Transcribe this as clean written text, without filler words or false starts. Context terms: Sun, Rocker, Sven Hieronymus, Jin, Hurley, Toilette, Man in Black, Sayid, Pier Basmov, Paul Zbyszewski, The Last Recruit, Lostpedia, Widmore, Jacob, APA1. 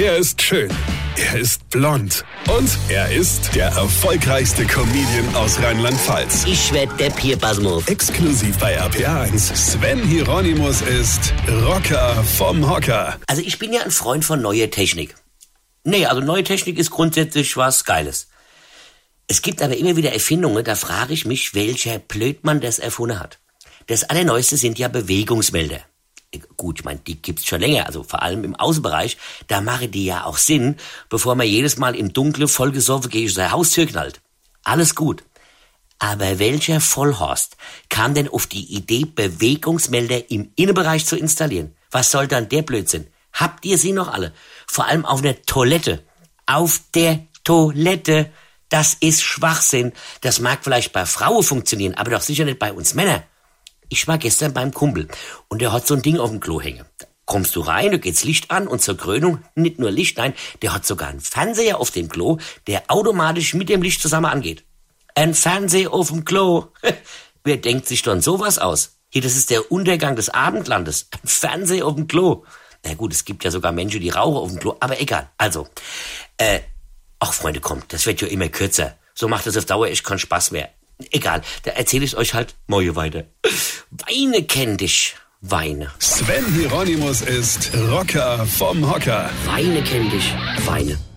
Er ist schön, er ist blond und er ist der erfolgreichste Comedian aus Rheinland-Pfalz. Ich werd der Pier Basmov. Exklusiv bei APA1. Sven Hieronymus ist Rocker vom Hocker. Also ich bin ja ein Freund von neuer Technik. Nee, also neue Technik ist grundsätzlich was Geiles. Es gibt aber immer wieder Erfindungen, da frage ich mich, welcher Blödmann das erfunden hat. Das Allerneueste sind ja Bewegungsmelder. Gut, ich meine, die gibt's schon länger, also vor allem im Außenbereich, da machen die ja auch Sinn, bevor man jedes Mal im Dunkle vollgesoffen gegen seine Haustür knallt. Alles gut. Aber welcher Vollhorst kam denn auf die Idee, Bewegungsmelder im Innenbereich zu installieren? Was soll dann der Blödsinn? Habt ihr sie noch alle? Vor allem auf einer Toilette. Auf der Toilette. Das ist Schwachsinn. Das mag vielleicht bei Frauen funktionieren, aber doch sicher nicht bei uns Männern. Ich war gestern beim Kumpel und der hat so ein Ding auf dem Klo hängen. Da kommst du rein, da geht's Licht an und zur Krönung, nicht nur Licht, nein, der hat sogar einen Fernseher auf dem Klo, der automatisch mit dem Licht zusammen angeht. Ein Fernseher auf dem Klo. Wer denkt sich dann sowas aus? Hier, das ist der Untergang des Abendlandes. Ein Fernseher auf dem Klo. Na gut, es gibt ja sogar Menschen, die rauchen auf dem Klo, aber egal. Also, ach Freunde, kommt, das wird ja immer kürzer. So macht das auf Dauer echt keinen Spaß mehr. Egal, da erzähle ich euch halt morgen weiter. Weine kenn dich, weine. Sven Hieronymus ist Rocker vom Hocker. Weine kenn dich, weine.